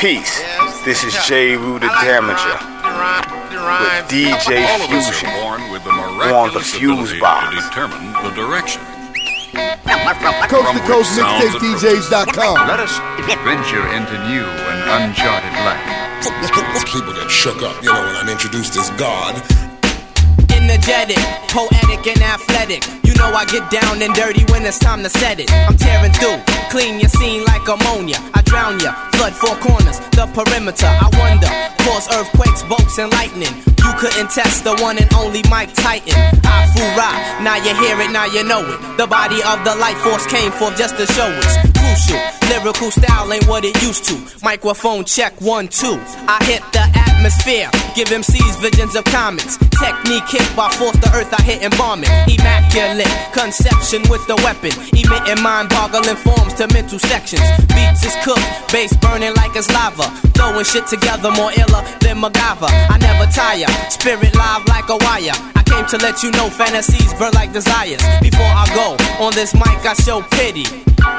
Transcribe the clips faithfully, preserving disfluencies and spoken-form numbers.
Peace. This is Jay Ru the Damager with D J Fusion on the Fusebox. Determine the direction. Coast to Coast Mixtape D Js dot com. Let us venture into new and uncharted land. People that shook up, you know, when I'm introduced as God. Energetic, poetic and athletic. You know I get down and dirty when it's time to set it. I'm tearing through, clean your scene like ammonia. I drown ya, flood four corners, the perimeter. I wonder, cause earthquakes, bolts and lightning. You couldn't test the one and only Mike Titan. I fool rock, now you hear it, now you know it. The body of the life force came forth just to show us. Crucial, lyrical style ain't what it used to. Microphone check, one, two. I hit the atmosphere, give M Cs visions of comets. Technique hit by force to earth, I hit embalming. Immaculate conception with the weapon, emitting mind-boggling forms to mental sections. Beats is cooked, bass burning like it's lava. Throwing shit together more iller than MacGyver. I never tire, spirit live like a wire. I came to let you know fantasies burn like desires. Before I go, on this mic I show pity.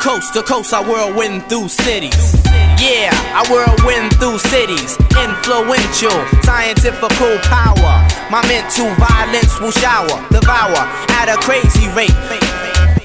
Coast to coast, I whirlwind through cities. Yeah, I whirlwind through cities. Influential, scientifical power. My mental violence will shower, devour at a crazy rate.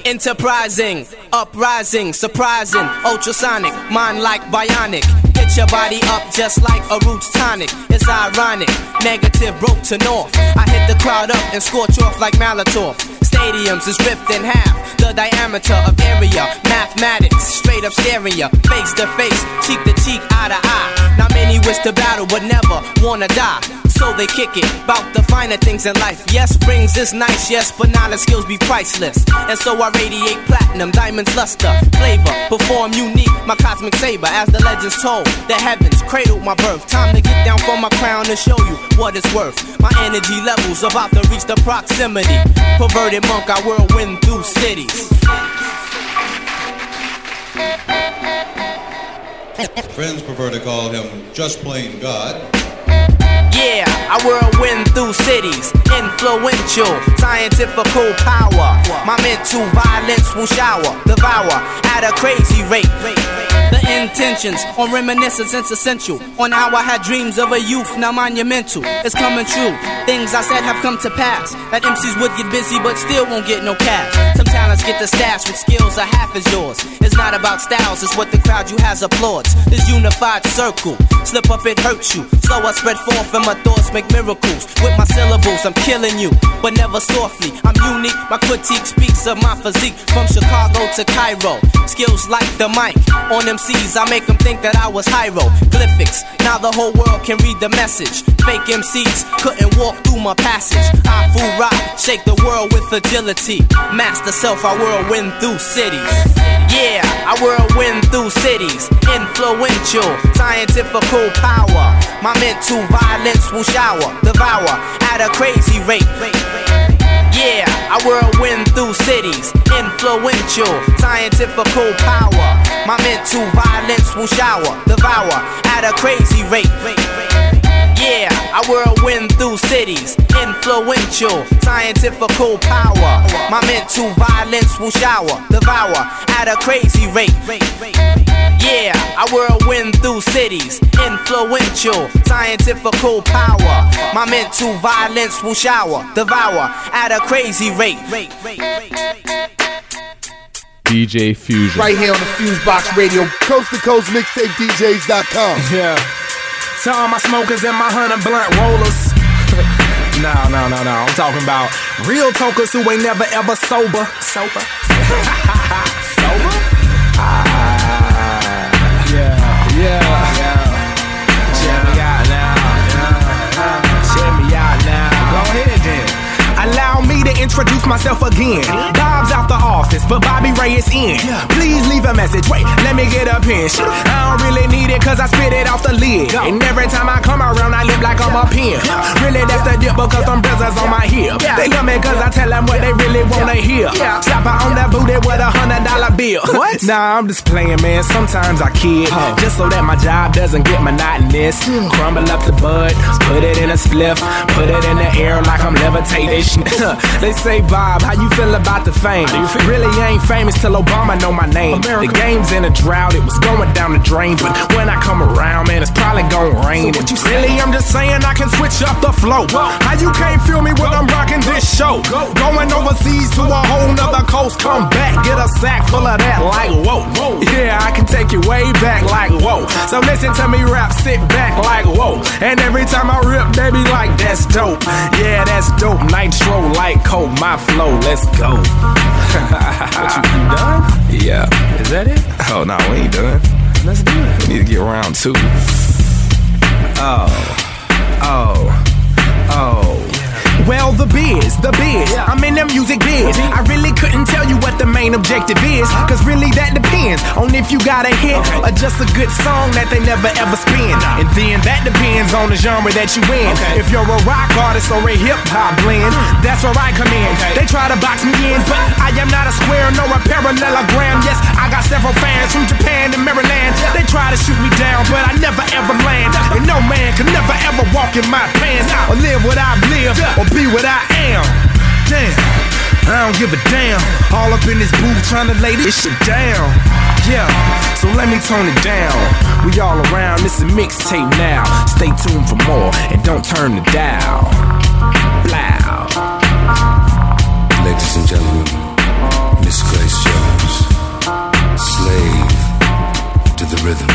Enterprising, uprising, surprising, ultrasonic, mind like bionic. Hit your body up just like a roots tonic. It's ironic, negative broke to north. I hit the crowd up and scorch off like Malator. Stadiums is ripped in half, the diameter of area. Mathematics, straight up stereo. Face to face, cheek to cheek, eye to eye. Now many wish to battle but never wanna die. So they kick it, bout the finer things in life. Yes, rings is nice, yes, but now the skills be priceless. And so I radiate platinum, diamonds luster, flavor, perform unique, my cosmic saber. As the legends told, the heavens cradled my birth. Time to get down from my crown and show you what it's worth. My energy levels about to reach the proximity. Perverted monk, I whirlwind through cities. Friends prefer to call him just plain God. Yeah, I whirlwind through cities. Influential, scientifical power. My mental violence will shower, devour at a crazy rate. The intentions on reminiscence is essential. On how I had dreams of a youth, now monumental. It's coming true. Things I said have come to pass. That M Cs would get busy, but still won't get no cash. Some talents get the stash with skills are half as yours. It's not about styles, it's what the crowd you has applauds. This unified circle, slip up it hurts you. So I spread forth and my thoughts make miracles. With my syllables I'm killing you, but never softly. I'm unique, my critique speaks of my physique. From Chicago to Cairo, skills like the mic. On M Cs I make them think that I was hieroglyphics. Now the whole world can read the message. Fake M Cs couldn't walk through my passage. I fool rock, shake the world with agility. Master self, I whirlwind through cities. Yeah, I whirlwind through cities. Influential, scientifical power. My mental violence will shower, devour at a crazy rate. Yeah, I whirlwind through cities. Influential, scientifical power. My mental violence will shower, devour at a crazy rate. Yeah, I whirlwind through cities. Influential, scientifical power. My mental violence will shower, devour at a crazy rate. Yeah, I whirlwind through cities. Influential, scientifical power. My mental violence will shower, devour at a crazy rate. D J Fusion. Right here on the Fusebox Radio. Coast to Coast Mixtape D Js dot com. Yeah. To all my smokers and my hundred blunt rollers. No, no, no, no. I'm talking about real tokers who ain't never ever sober. Sober? Sober? Ah, yeah, yeah, yeah, yeah. Check me out now. Uh, check me out now. Go ahead then. Allow me to introduce myself again. Bob's out the office, but Bobby Ray is in. Please leave a message. Wait, let me get a pen. Shit, I don't really need it, cause I spit it off the lid. And every time I come around, I live like I'm a pimp. Really, that's the dip, because them brothers on my hip. They coming cause I tell them what they really wanna hear. Chopper on the booty with a hundred dollar bill. What? Nah, I'm just playing, man. Sometimes I kid, just so that my job doesn't get monotonous. Crumble up the bud, put it in a spliff, put it in the air like I'm levitating. They say, Bob, how you feel about the fame? Really, really ain't famous till Obama know my name. America. The game's in a drought, it was going down the drain. But when I come around, man, it's probably gonna rain. So what you really, saying? I'm just saying I can switch up the flow. Whoa. How you can't feel me when I'm rocking this show? Go. Going overseas to a whole nother coast. Come back, get a sack full of that like whoa. Whoa. Yeah, I can take you way back like whoa. So listen to me rap, sit back like whoa. And every time I rip, they be like, that's dope. Yeah, that's dope. Nitro like coke, my flow, let's go. What you, you done? Yeah. Is that it? Oh no, we ain't done. Let's do it. We need to get round two. Oh, oh, oh. Well, the biz, the biz, yeah. I'm in the music biz. I really couldn't tell you what the main objective is, cause really that depends on if you got a hit, okay, or just a good song that they never ever spin. Nah. And then that depends on the genre that you in. Okay. If you're a rock artist or a hip hop blend, that's where I come in. Okay. They try to box me in, but I am not a square nor a parallelogram. Yes, I got several fans from Japan to Maryland. They try to shoot me down, but I never ever land. And no man could never ever walk in my pants, or live what I live, or be what I am. Damn, I don't give a damn. All up in this booth trying to lay this shit down. Yeah, so let me tone it down. We all around, it's a mixtape now. Stay tuned for more and don't turn the dial. Blow. Ladies and gentlemen, Miss Grace Jones, slave to the rhythm.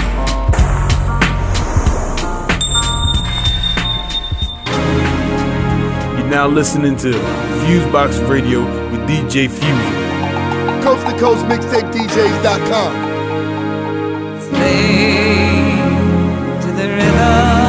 Now listening to Fusebox Radio with D J Fusion. Coast to Coast Mixtape D Js dot com. Slave to the rhythm.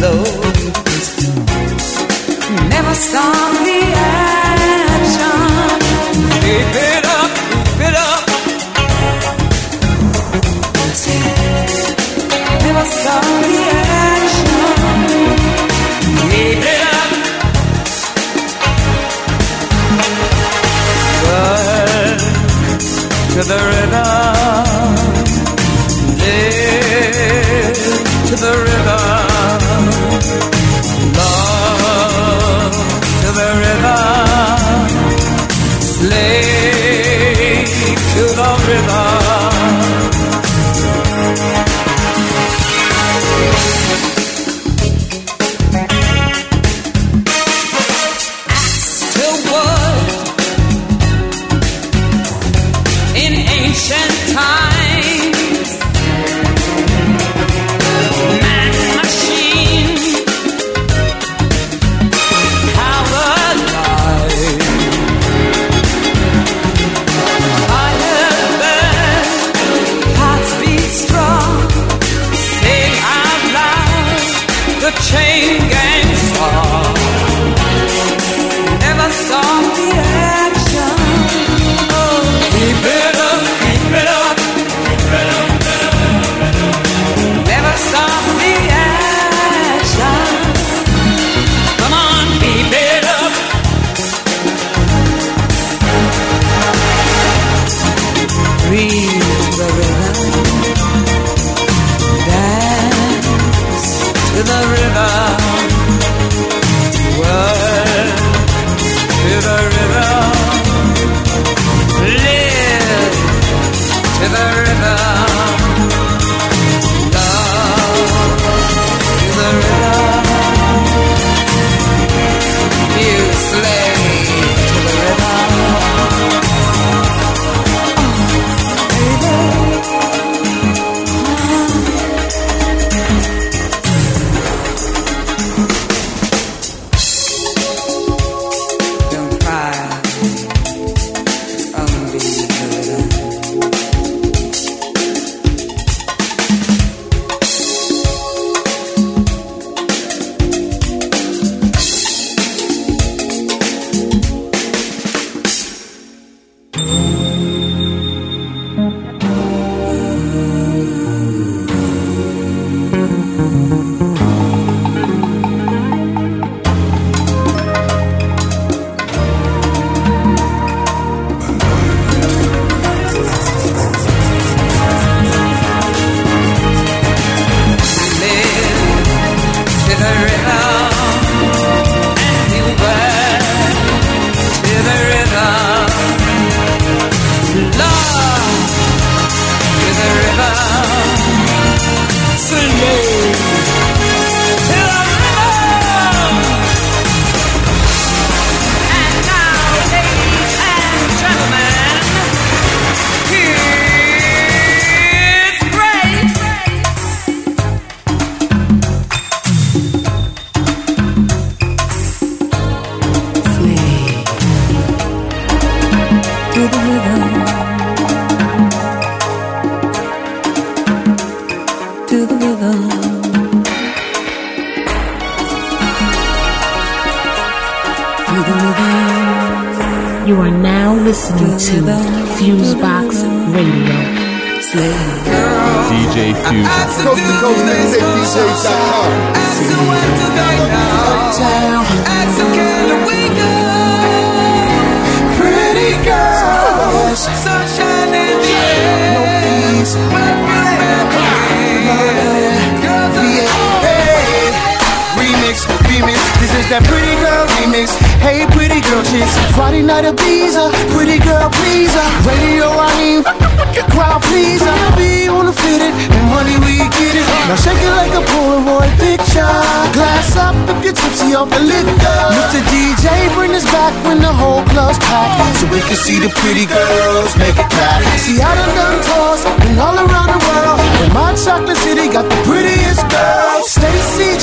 clothes. Never saw the action. Keep it up, keep it up. Never saw the action. Keep it up. Work to the rhythm. Live to the rhythm, love to the rhythm, slave to the rhythm. Axe to wood in ancient times. Chain gang song. Never saw the action. Oh, keep it up, keep it up, keep it up, keep it up. Never saw the action. Come on, keep it up. Breathe to the rhythm. Dance to the rhythm.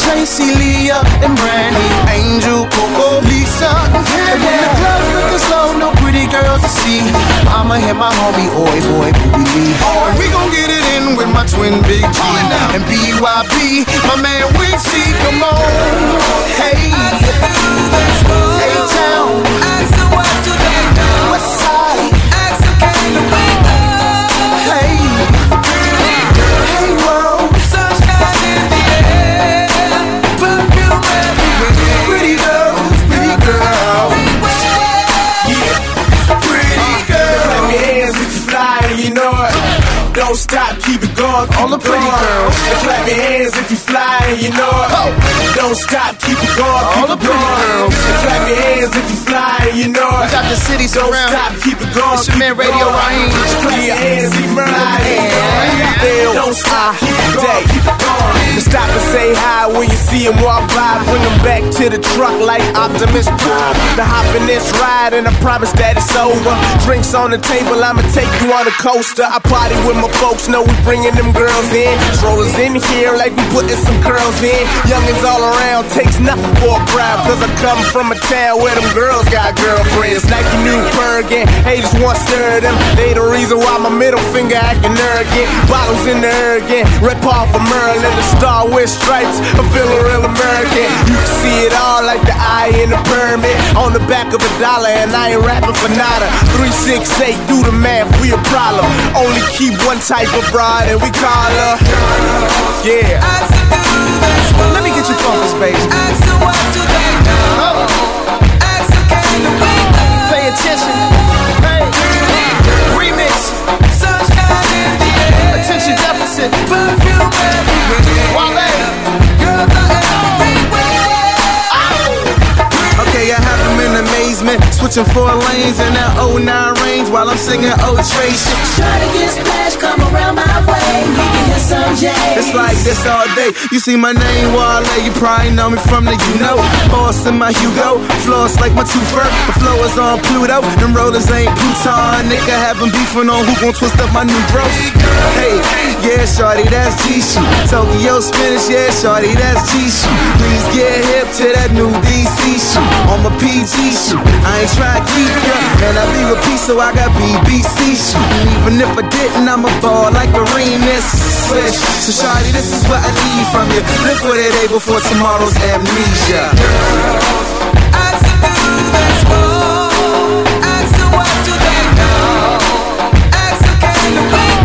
Chasey, Leah, and Brandy, Angel, Coco, Lisa, yeah, and when the club's looking slow, no pretty girls to see. I'ma hit my homie, oi boy, baby Lee. Oh, and we gon' get it in with my twin Big G, and B Y B, my man Wincy. Come on. Clap your hands if you fly and you know it. Don't stop, keep it going, keep it going. Clap your hands if you fly and you know it. We got the city surrounded. Don't stop, keep it going. It's your man Radio Raheem. Clap your hands if you fly and you know it. Don't stop, keep it going, keep it going. Stop and say hi when you see him walk by. Bring him back to the truck like Optimus Prime. To hop in this ride and I promise that it's over. Drinks on the table, I'ma take you on the coaster. I party with my folks, know we bringing them girls in. Strollers in here like we putting some curls in. Youngins all around, takes nothing for a crowd. Cause I come from a town where them girls got girlfriends. Nike new Bergen, they just want stir them. They the reason why my middle finger acting arrogant. Bottles in the air again, red paw for Merlin. The star with stripes, I feel a real American. You can see it all like the eye in the pyramid. On the back of a dollar and I ain't rapping for nada. Three six eight, do the math, we a problem. Only keep one type of broad and we call her. Yeah. Let me get you focused, baby. Oh. Pay attention. Hey. Remix. Sunshine in the air. Attention deficit. Perfume everywhere. Wale. Girls are everywhere. Okay, I have them in amazement. Switching four lanes in that oh nine range while I'm singing old Trace. Try to get splashed, come around my way. We can hear some J's. It's like this all day. You see my name, Wale. You probably know me from the you know. Boss in my Hugo. Floss like my two fur. The flow is on Pluto. Them rollers ain't Pluton. Nigga have them beefing on who gon' twist up my new bro. Hey, yeah, shorty, that's G-Shoe. Tokyo Spanish, yeah, shorty, that's G-Shoe. Please get hip to that new D C shoe. On my P G shoe. I ain't try to keep ya, and I leave a piece so I got B B C shit. Even if I didn't, I'ma ball like a Remus. So shawty, this is what I need from you. Live for the day before tomorrow's amnesia. I still do this wrong. I still want you to know. I still can't wait.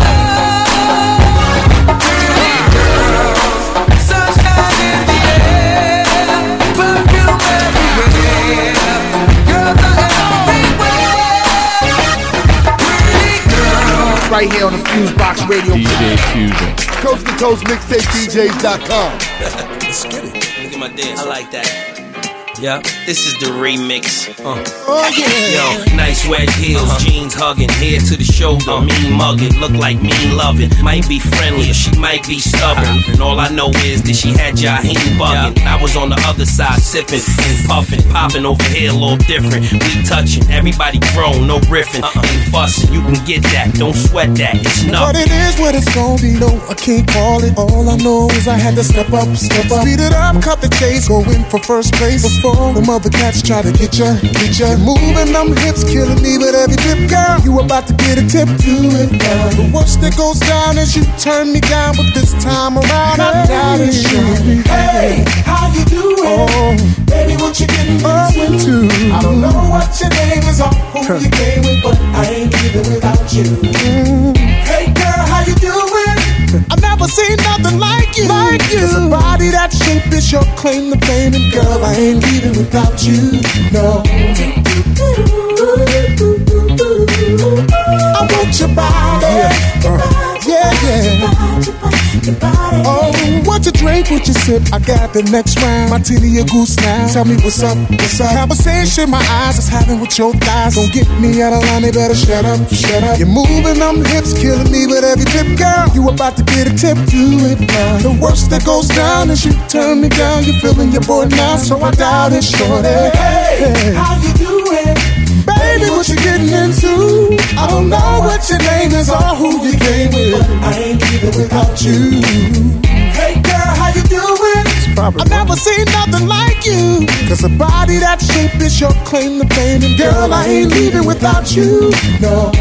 Sunshine in the air, perfume everywhere. Right here on the Fusebox Radio. D J Fusion. Coast to Coast Mixtape D Js dot com. Let's get it. Look at my dance. I like that. Yeah, this is the remix. Uh. Oh yeah. Yo, nice wet heels, uh-huh. Jeans hugging, hair to the shoulder, uh-huh. Mean mugging, look like mean loving. Might be friendly, she might be stubborn. Uh-huh. And all I know is that she had Jaheim bugging. Yeah. I was on the other side sipping and puffing, popping over here a little different. We touching, everybody grown, no riffing, uh-uh. Ain't fussing. You can get that, don't sweat that. It's nothing. What it is, what it's gonna be, no, I can't call it. All I know is I had to step up, step up, speed it up, cut the chase, go in for first place. Before them other cats try to get ya, get ya. Moving them hips, killing me with every dip, girl. You about to get a tip, do it, girl. The worst that goes down is you turn me down, but this time around I'm down and shooting. Hey, how you doing? Oh, baby, what you getting up into? I don't know what your name is or who you came with, but I ain't leaving without you. Mm. Hey, girl, how you doing? I've never seen nothing like you, like you. There's a body that shape is your claim to fame, and girl, I ain't leaving without you, no. I want your body, yeah, uh, yeah, yeah. Oh, what you drink, what you sip, I got the next round. Martini or goose now, tell me what's up, what's up. Conversation my eyes is having with your thighs. Don't get me out of line, they better shut up, shut up. You're moving them hips, killing me with every dip, girl. You about to get a tip, do it now. The worst that goes down is you turn me down. You're feeling your boy now, so I doubt it, shorty. Hey, how you doing? Baby, what you getting into? I don't know what your name is or who you came with, but I ain't leaving without you. Hey girl, how you doing? I've never seen nothing like you. Cause a body that shape is your claim to fame, and girl, I ain't leaving without you, no.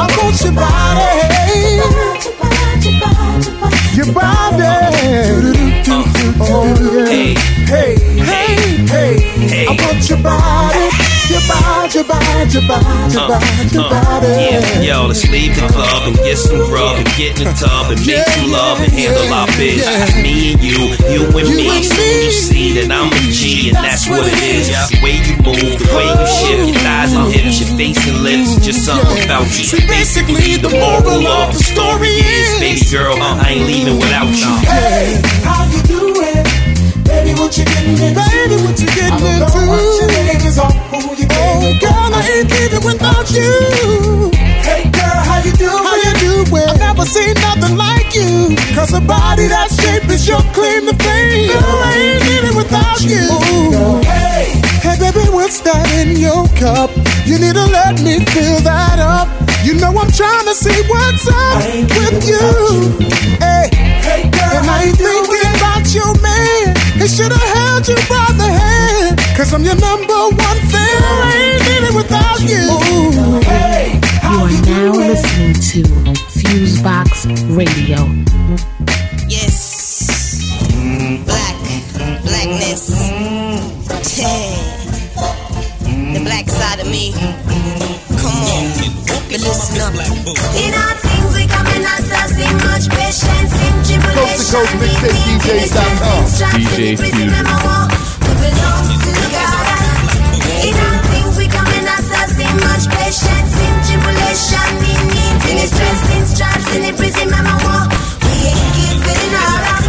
I want your body, your body. Oh, yeah. Hey, hey, hey, hey, hey. I want your body. Your body, your body, your body, your body, your body. Yeah, yo, let's leave the club and get some grub and get in the tub and make some love and handle our biz. Me and you, you and me. Soon you see that I'm a G. G, and that's what it is. The way you move, the way you shift, thighs and hips, your face and lips, just something about you. See, basically, the moral of the story is, baby girl, I ain't leaving without you. Hey, how you doing? Baby, what you getting into? Baby, what you getting into? I don't know what your name is or who you getting into. Girl, I ain't leaving without you. Hey, girl, how you doing? How you doing? I've never seen nothing like you. Cause a body that shape is your claim to fame. Girl, I ain't leaving without you. Hey, hey, baby, what's that in your cup? You need to let me fill that up. You know I'm trying to see what's up with you. Hey, hey, girl, and I ain't thinking about your man. He should have held you by the hand. Cause I'm your number one fan. I ain't leaving without you. Hey. You are now listening to Fusebox Radio. Yes. Black. Blackness. The black side of me. Come on. But listen up. In our things we coming ourselves in much patience, in tribulation. Coast to Coast Mixtape D Js dot com. D J Fusion. We belong to God. In our things we coming ourselves in much patience, in tribulation, in needs, in stress, in stripes, in the prison, mama war. We ain't giving our up.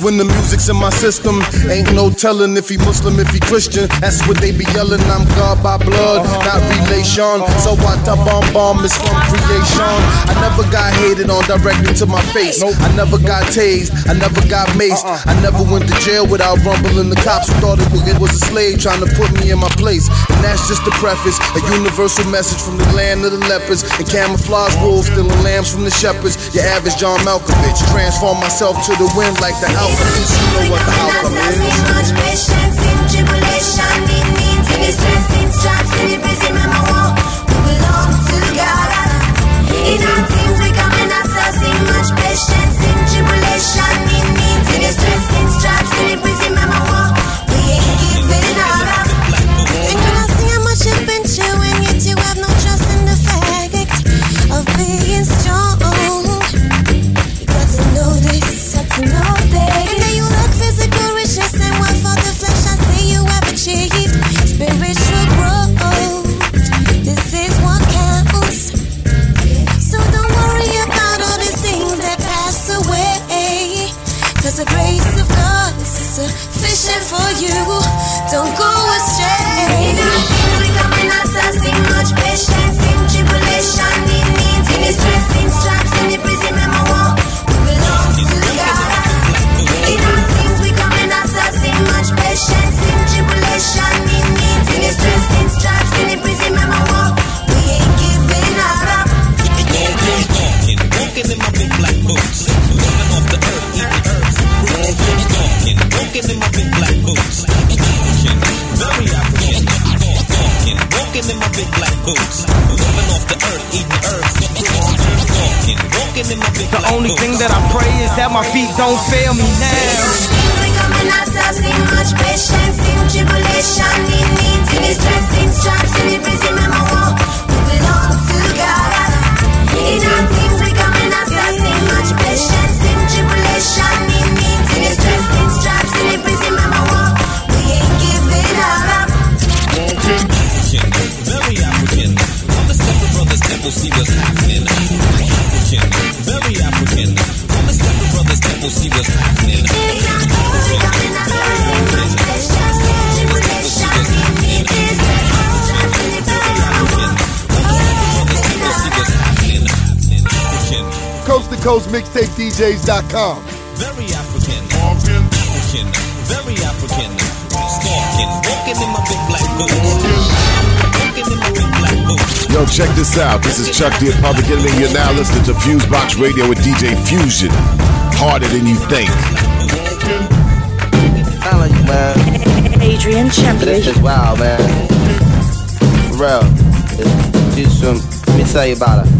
When the music's in my system, ain't no telling if he Muslim, if he Christian. That's what they be yelling. I'm God by blood, not relation. So what I bomb bomb is from creation. I never got hated on directly to my face. I never got tased. I never got maced. I never went to jail without rumbling. The cops who thought it was a slave trying to put me in my place. And that's just the preface, a universal message from the land of the lepers and camouflage wolves stealing lambs from the shepherds. Your average John Malkovich. Transform myself to the wind like the alpha. You know what the outcome is. In much patience, in tribulation, in needs, in stress, in stripes, in the prison, in my war. We belong to God. In our teams, we come in ourselves. In much patience, in tribulation, in needs, in stress, in stripes, in the prison, in my war. We ain't giving our up. And when I see how much you've been through, and yet you have no trust in the fact of being strong. You got to know this, got to know. Spiritual growth, this is what counts. So don't worry about all these things that pass away. Cause the grace of God is sufficient for you. Don't go astray. In our things we come in ourselves, in much patience, in tribulation, in needs, in stress, in stripes, in the prison, in my war. We belong to God. In our things we come in ourselves, in much patience, in tribulation, in needs. In the stress, in stripes, in the prison, in my walk. We ain't giving up. Yeah, yeah, yeah. Walking in my big black boots, living off the earth, eat the herbs. Walking, talking, walking in my big black boots. African, very African. Talking, walking in my big black boots, living off the earth, eat the herbs. Walking, walking in my big black boots. The only thing that I pray is that my feet don't fail me now. In ourselves, in much patience, in tribulation, in needs, in stress, in stripes, in the prison, in my war. We belong to God. In our things we come in ourselves, in much patience, in tribulation, in needs, in stress, in stripes, in the prison, in my war. We ain't giving up. Walking African, very African. On the step of brothers' temple, see what's happening. African, very African. On the step of brothers' temple, see what's happening. Coast to Coast Mixtape D Js dot com. Very African, African, African, very African. Stalking, walking in my big black boot. Walking in my big black boot. Yo, check this out. This is Chuck D, Public Enemy. You're now listening to Fusebox Radio with D J Fusion. Harder than you think. I like you, man. Adrian Chambers. This is wild, man. For real. Fusion. Let me tell you about it.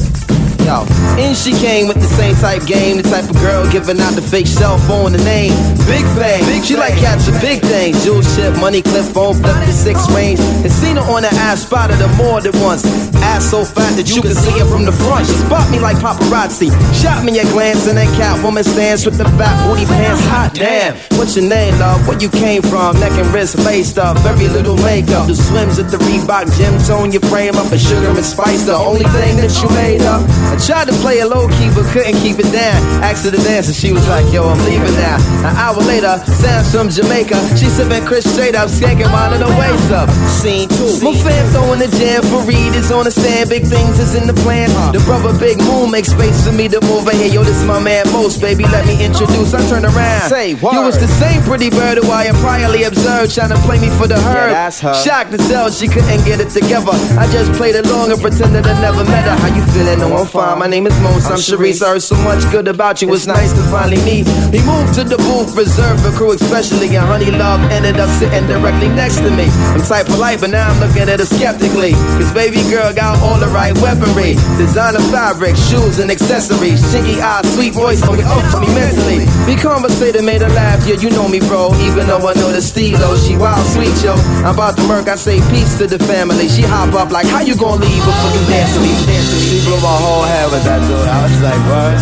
yo. In she came with the same type game, the type of girl giving out the fake cell phone, the name Big Bang. Big she bang. Like capture big things, jewel ship, money clip, phone flip the six range. And seen her on the ass, spotted her more than once. Ass so fat that you, you can see her from the front. She spot me like paparazzi, shot me a glance, and that cat woman stands with the fat booty pants. Hot damn, what's your name, love? Where you came from? Neck and wrist laced up, very little makeup. Who swims at the Reebok gym, tone your frame up with sugar and spice. The only thing that you made up. I tried to play a low key, but couldn't keep it down. Asked her to dance, and she was like, yo, I'm leaving now. An hour later, Sam's from Jamaica. She sipping Chris straight up, skanking while in her waist up. Scene two. My fam throwing the jam for Reed is on the stand. Big things is in the plan. The brother Big Moon makes space for me to move in here. Yo, this is my man Most, baby. Let me introduce. I turn around. Say what? You was the same pretty bird who I had priorly observed, trying to play me for the herb. Yeah, that's her. Shocked to tell she couldn't get it together. I just played along and pretended I never met her. How you feeling? No, I'm fine. My name is Most. I'm Sharice. I heard so much good about you. It's nice to finally meet. He moved to the booth reserved for crew, especially. And honey love ended up sitting directly next to me. I'm type polite, but now I'm looking at her skeptically. Cause baby girl got all the right weaponry, designer fabric, shoes and accessories. Chinky eyes, sweet voice, don't get up to me mentally. Be conversated, made her laugh. Yeah, you know me, bro. Even though I know the steelo, she wild, sweet, yo. I'm about to work. I say peace to the family. She hop up like, how you gonna leave before you dance to me? She blew my whole head with that dude. I was like, what?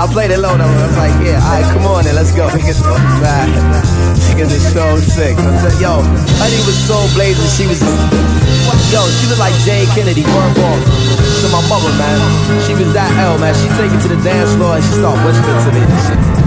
I played it low though. I was like, yeah, alright, come on then, let's go. Niggas so bad. Niggas is so sick. I'm saying, yo, honey was so blazing. She was, yo, she was like Jay Kennedy, burn ball. To my mother, man. She was that L, man. She take it to the dance floor and she start whispering to me and shit.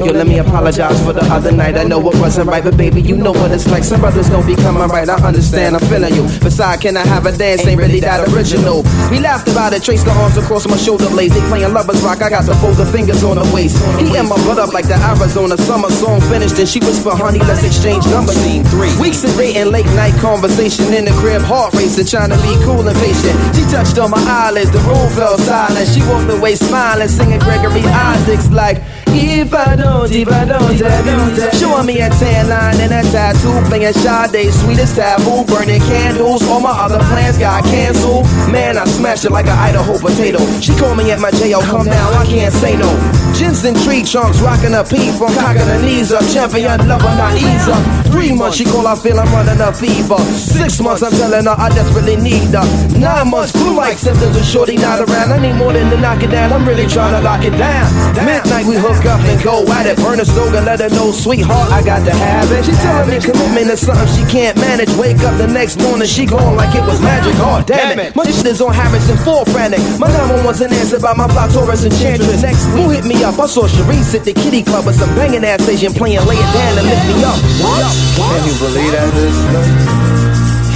Yo, let me apologize for the other night. I know it wasn't right, but baby, you know what it's like. Some brothers don't be coming right, I understand, I'm feeling you. Besides, can I have a dance? Ain't really that original. We laughed about it, traced the arms across my shoulder blades. They playing lovers rock, I got to fold the fingers on the waist. He and my butt up like the Arizona summer song finished. And she whispered, honey, let's exchange numbers. Three weeks of dating, late night conversation in the crib, heart racing, trying to be cool and patient. She touched on my eyelids, the room fell silent. She walked away smiling, singing Gregory Isaacs like, if I don't, if I don't, if I don't. Showing me a tan line and a tattoo, playing Sade's sweetest taboo, burning candles. All my other plans got canceled. Man, I smashed it like an Idaho potato. She called me at my J O, come down, I can't say no. Gins and tree trunks, rocking her pee from cocking her knees up. Champion lover, not ease up. Three months, she call, I feel I'm running a fever. Six months, I'm telling her I desperately need her. Nine months, flu like symptoms with shorty not around. I need more than to knock it down, I'm really trying to lock it down. Midnight, we hook up and go at it. Burn a stove and let her know, sweetheart, I got to have it. She telling me commitment is something she can't manage. Wake up the next morning, she gone like it was magic. Oh, damn it. My shit is on Harrison four frantic. My number one's an answer by my block, Taurus Enchantress. Next, who hit me up? I saw Sharice at the kitty club with some banging ass Asian playing Lay It Down and Lift Me Up. What? Can you believe that? This?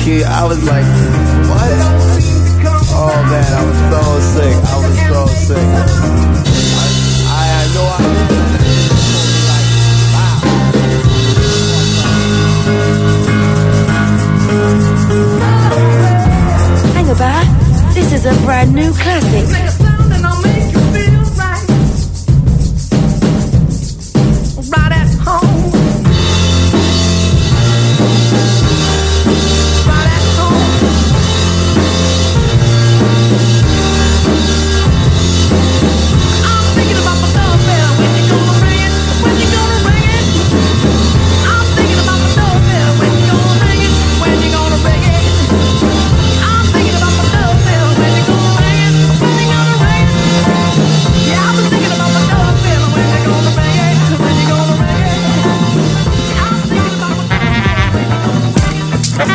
She, I was like, what? Oh, man, I was so sick. I was so sick. I had no idea. Hang about, this is a brand new classic. Make a sound and I'll make you feel right. Right at home. Right at home. I'm thinking about my doorbell. When you gonna ring it? When you gonna ring it? I'm thinking about my doorbell. When you gonna ring it? When you gonna ring it? I'm thinking about my doorbell. When you gonna ring it? When you gonna ring it? Yeah, I've been thinking about my doorbell. When you gonna ring it? When you gonna ring it? I'm thinking about my doorbell. When you gonna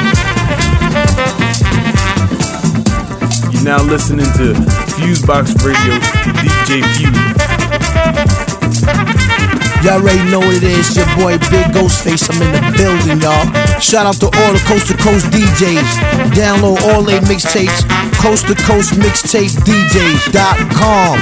ring it? You're now listening to Fusebox Radio with D J Fusion. Y'all already know what it is, your boy Big Ghostface, I'm in the building, y'all. Shout out to all the Coast to Coast D Js. Download all their mixtapes, Coast to Coast Mixtape D Js dot com.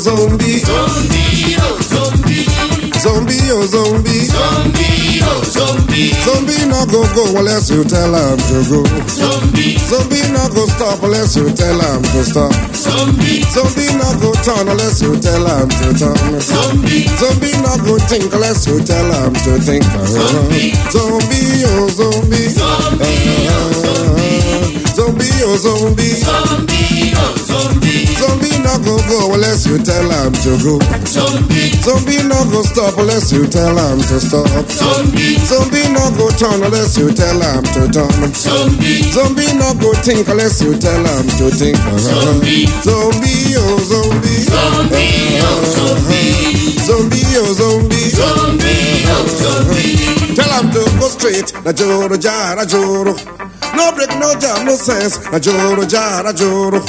zombie, zombie, oh zombie, zombie, oh zombie, zombie, oh zombie, zombie, not go go unless you tell him to go, zombie, zombie, not go stop unless you tell him to stop, zombie, zombie, not go turn unless you tell him to turn, zombie, zombie, not go think unless you tell him to think, zombie, zombie, oh zombie, zombie, oh zombie, zombie, oh zombie, zombie, oh zombie, zombie, not go go unless you tell him to go, zombie, zombie, not go stop unless you tell him to stop, zombie, zombie, not go turn unless you tell him to turn, zombie, zombie, not go think unless you tell him to think, zombie, zombie, oh zombie, zombie, oh zombie, zombie, oh zombie, zombie, oh zombie, tell him to go straight, na joro ja, na joro, no break, no jam, no sense, na joro ja, na joro.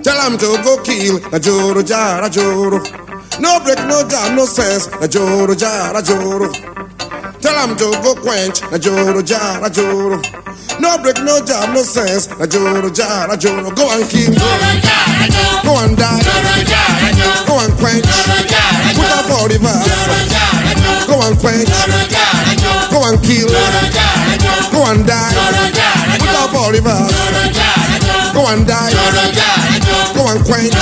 Tell him to go kill, na joro ja, na joro. No break, no jam, no sense, na joro ja, na joro. Tell him to go quench, na joro ja, na joro. No break, no jam, no sense, na joro ja, na joro. Go and kill, go and die, go and quench, put up all the verse. Go and quench, go and kill, go and die, put up all the verse. Go and die. Go and quench, go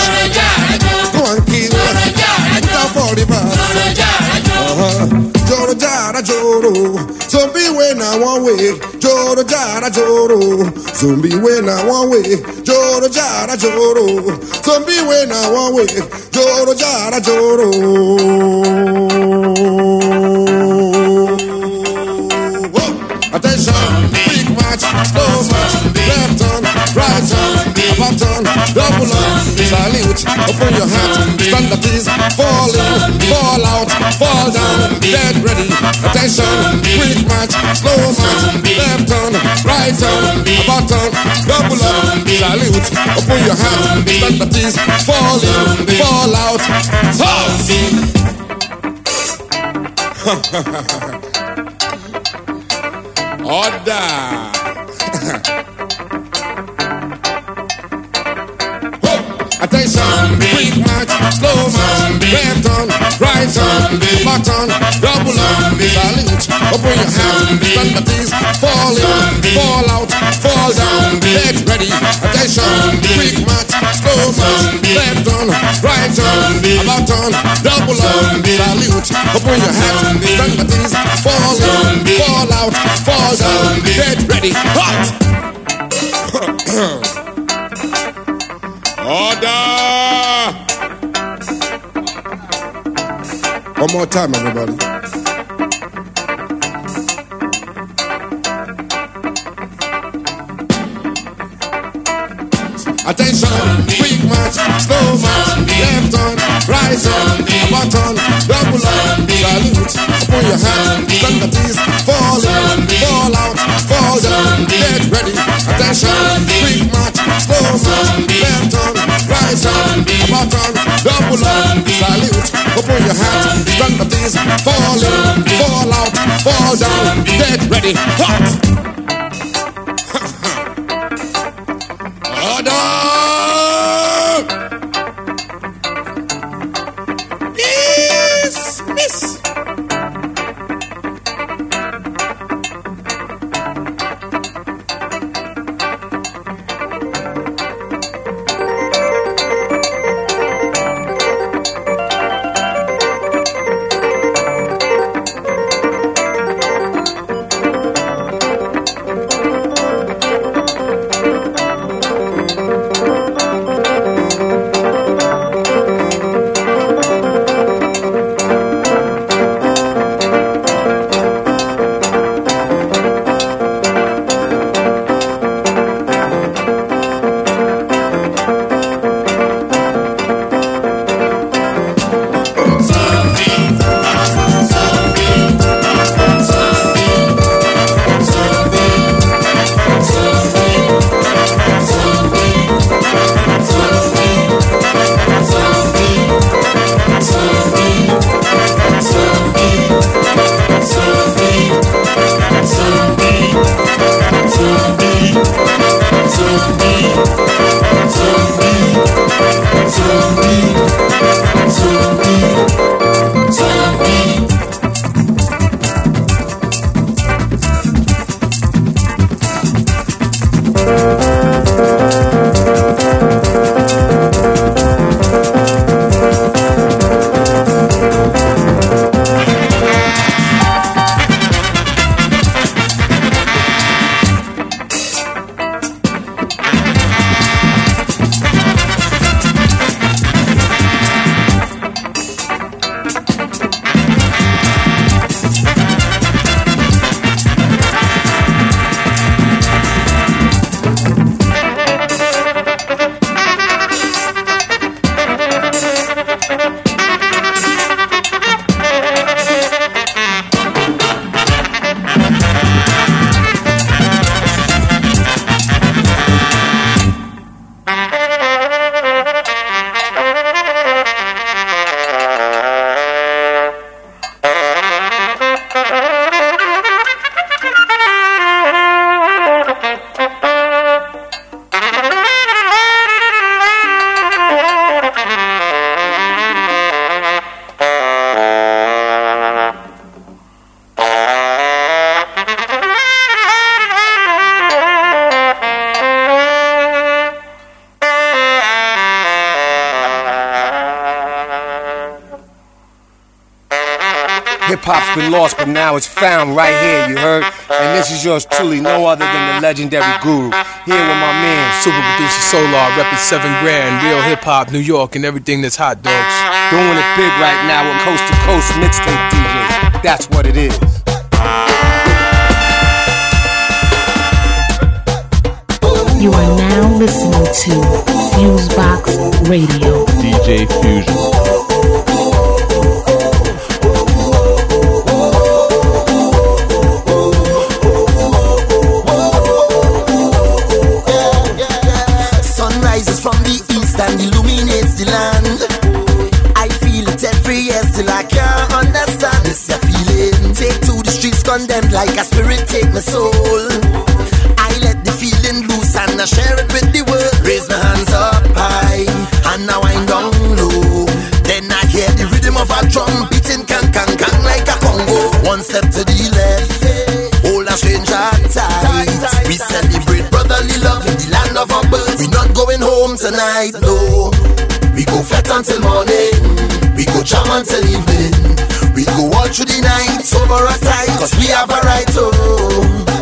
and kill, put out for the past. Joro jara joro, zombie when I one way. Joro jara joro, zombie when I one way. Joro jara joro, zombie when I one way. Joro jara joro. Oh, attention, big match, slow match, left on, right on. Pattern, double up, salute, open your hat, stand up please, fall in, fall out, fall down, get ready, attention, quick match, slow match, left turn, right turn, pattern, double up, salute, open your hat, stand up please, fall in, fall out, fall! Order! Attention, quick match, slow match, left on, right on, button, double on, salute, open your hand, stand at ease, fall in, fall out, fall down, get ready. Attention, quick match, slow match, left on, right on, button, double on, salute, open your hand, stand at ease, fall in, fall out, fall down, get ready. Hot! Order! One more time, everybody. Attention, quick match, slow match, left on, right on, button, double on, salute, open your hand, stand at ease, fall in, fall out, fall down, get ready. Attention, quick match, slow match, left on, right on, button, double on, salute, open your hand, stand at ease, fall in, fall out, fall down, get ready. Hot! Hip-hop's been lost, but now it's found right here, you heard? And this is yours truly, no other than the legendary guru. Here with my man, Super Producer Solar, repping seven grand, real hip-hop, New York, and everything that's hot, dogs. Doing it big right now with Coast to Coast Mixtape D Js. That's what it is. You are now listening to Fusebox Radio. D J Fusion. Condemned like a spirit, take my soul. I let the feeling loose and I share it with the world. Raise my hands up high and now I'm down low. Then I hear the rhythm of a drum beating can can can like a Congo. One step to the left, hold a stranger tight. We celebrate brotherly love in the land of our birth. We're not going home tonight, no. We go flat until morning, we go jam until evening. We go all through the night, sober or tight, cause we have a right to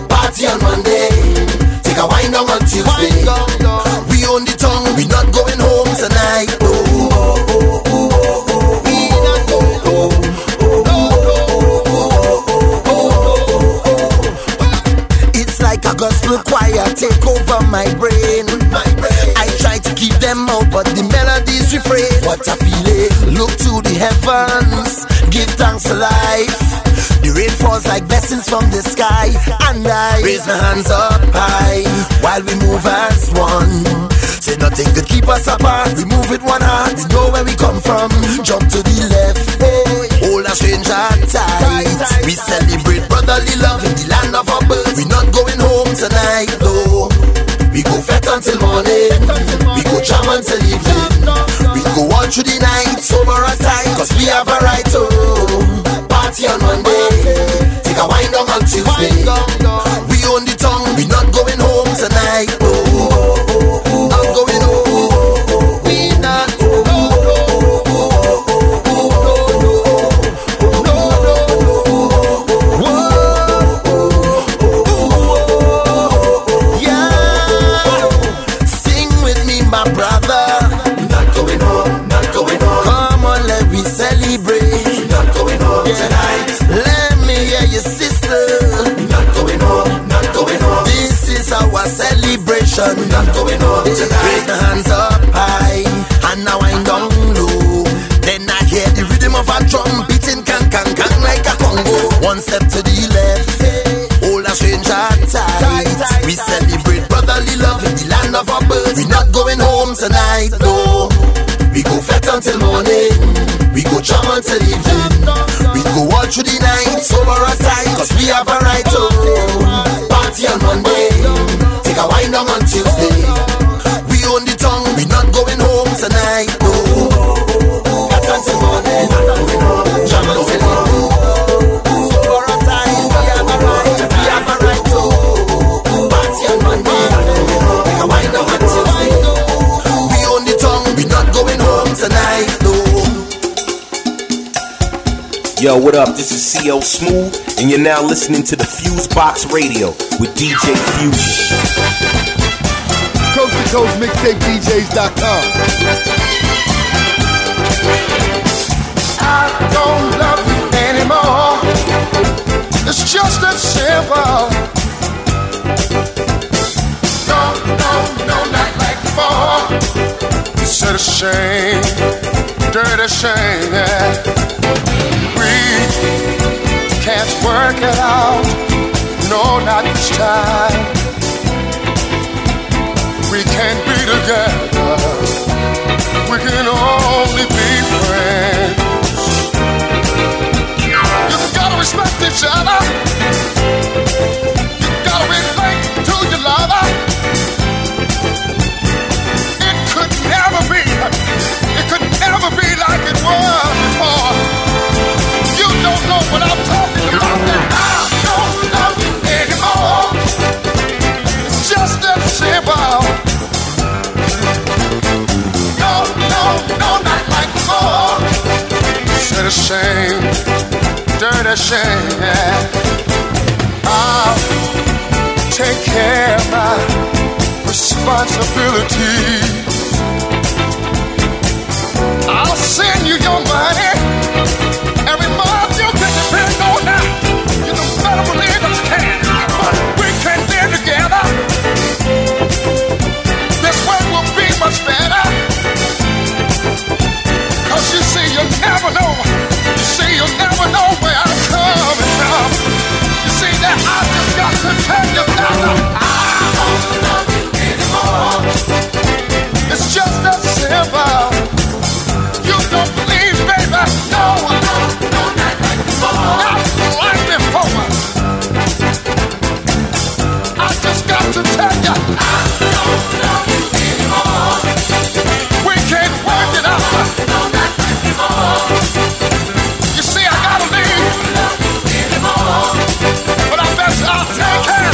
party on Monday, take a wine down on Tuesday. We own the tongue, we not going home tonight. It's like a gospel choir, take over my brain. I try to keep them out, but the melodies refrain. What a feeling, look to the heavens. Give thanks to life. The rain falls like blessings from the sky. And I raise my hands up high while we move as one. Say nothing could keep us apart. We move with one heart. We know where we come from. Jump to the left, hold a stranger tight. We celebrate brotherly love in the land of our birth. We're not going home tonight, no. We go fat until morning, we go jam until evening. We go all through the night, sober or tight, cause we have a right to party on Monday, take a wine down on Tuesday. We own the tongue, we not going home tonight. Oh, not going home, we not. We're not going home tonight. Raise the hands up high, and now I'm down low. Then I hear the rhythm of a drum beating can can can like a Congo. One step to the left, hold a stranger tight. We celebrate brotherly love in the land of our birth. We're not going home tonight, no. We go fat until morning, we go jam until evening. We go all through the night, sober or tight, cause we have a right to party on Monday. Take a wine down on Tuesday. We own the tongue, we not going home tonight. Oh, that's until morning. Jam until morning. For a time, we have a right, we have a right to party on Monday. Take a wine down on Tuesday. We own the tongue, we not going home tonight. No. Yo, what up? This is C O Smooth. And you're now listening to the Fusebox Radio with D J Fusion. Coast to Coast Mixtape D Js dot com. I don't love you anymore. It's just that simple. No, no, no, not like before. It's a shame, dirty shame that we can't work it out, no, not this time. We can't be together, we can only be friends. You gotta respect each other, you gotta relate to your lover. It could never be, it could never be like it was before. You don't know what I'm talking about, that I don't love you anymore. It's just that simple. No, no, no, not like before. It's a shame, dirty been ashamed. I'll take care of my responsibilities. I'll send you your money every month. You can depend on that. You don't better believe us can, but we can live together. This world will be much better. Cause you see, you'll never know. You see, you'll never know where I'm coming from. You see that I just got to tell you that I don't love you anymore. It's just that simple. Don't believe, baby. No, no, no, not like before. Not like before. I just got to tell you, I don't love you anymore. We can't work it out. No, not like before. You see, I gotta leave. I don't love you anymore. But I bet I'll take care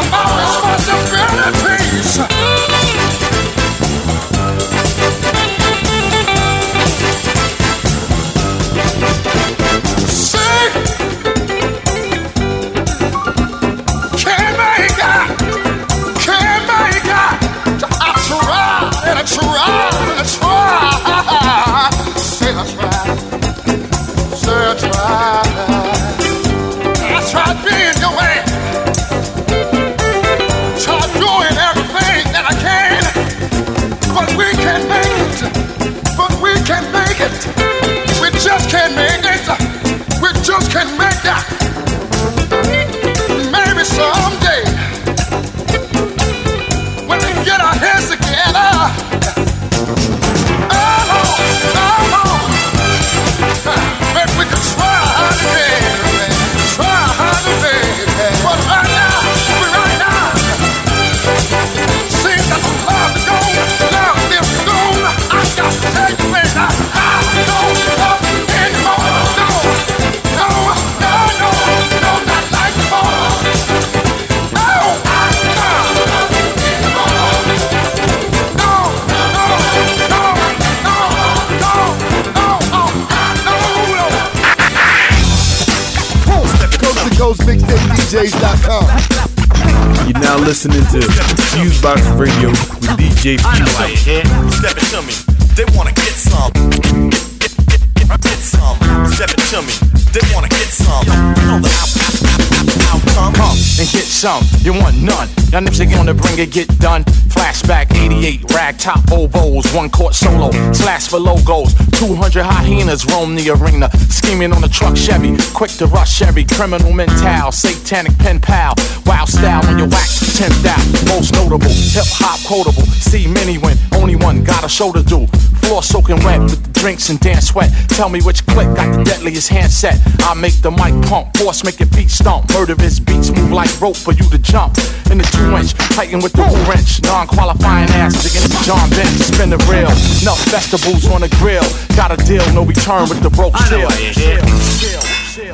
of my responsibilities. D Js dot com. You're now listening to Fusebox Radio with D J Fusion. I know I can't. Step it to me. They wanna get some. Get, get, get, get some. Step it to me. They wanna get some. You know the outcome. Come and get some. You want none. Y'all nymphs are gonna bring it, get done. Flashback, eighty-eight rag, top oboes, one quart solo, slash for logos, two hundred hyenas roam the arena, scheming on a truck Chevy, quick to rush every criminal mental, satanic pen pal, wild style on your wax, ten thousand, most notable, hip-hop quotable, see many win, only one, got a show to do, floor soaking wet with the drinks and dance sweat, tell me which click got the deadliest handset, I make the mic pump, force make your feet stomp, murderous beats move like rope for you to jump, in the two-inch, tighten with the wrench, non qualifying asses against John Bench, spin the reel. Enough vegetables on the grill. Got a deal, no return with the broke chill.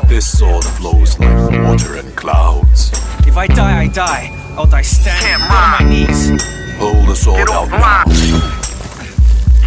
This sword flows like water and clouds. If I die, I die. I'll die standing on my knees. Pull the sword out now.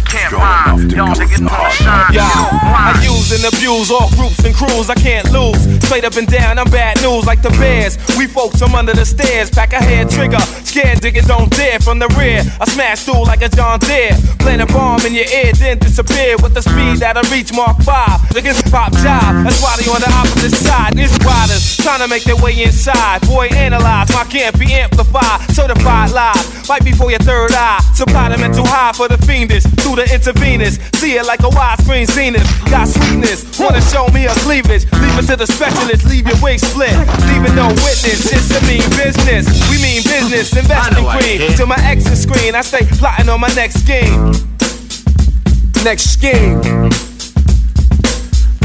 Strong enough to cut in half. Yo, I use and abuse all groups and crews. I can't lose. Straight up and down, I'm bad news like the Bears. We folks, I'm under the stairs. Pack a head trigger. Scared niggas don't dare from the rear. I smash through like a John Deere. Plant a bomb in your ear, then disappear with the speed that'll reach Mark five. Niggas pop job. That's why they on the opposite side. This riders trying to make their way inside. Boy, analyze. My can't be amplified. Certified live. Right before your third eye. Supply the mental high for the fiendish. Through the intravenous, see it like a widescreen zenith. Got sweetness, wanna show me a cleavage. Leave it to the specialist, leave your waist split. Leaving no witness, it's a mean business. We mean business, invest in green. Till my exit screen, I stay plotting on my next scheme. Next scheme.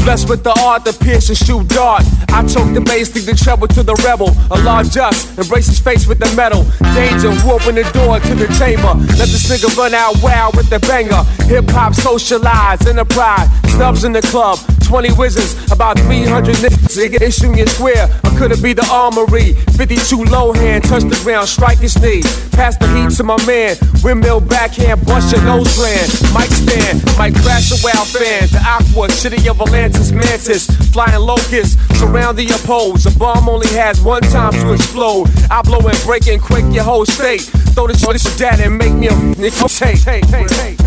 Blessed with the art to pierce and shoot dart. I choke the bass, leave the treble to the rebel. A large us, embrace his face with the metal. Danger, who open the door to the chamber. Let this nigga run out wild with the banger. Hip hop, socialize, enterprise. Snubs in the club, twenty wizards, about three hundred niggas in Union Square, or could it be the armory? fifty-two low hand, touch the ground, strike his knee. Pass the heat to my man, windmill backhand, bust your nose ran. Mike stand, Mike crash a wild fan. The aqua, city of Atlantis, mantis, flying locusts, surround the opposed. A bomb only has one time to explode. I blow and break and quake your whole state. Throw this shit at and make me a nigga take.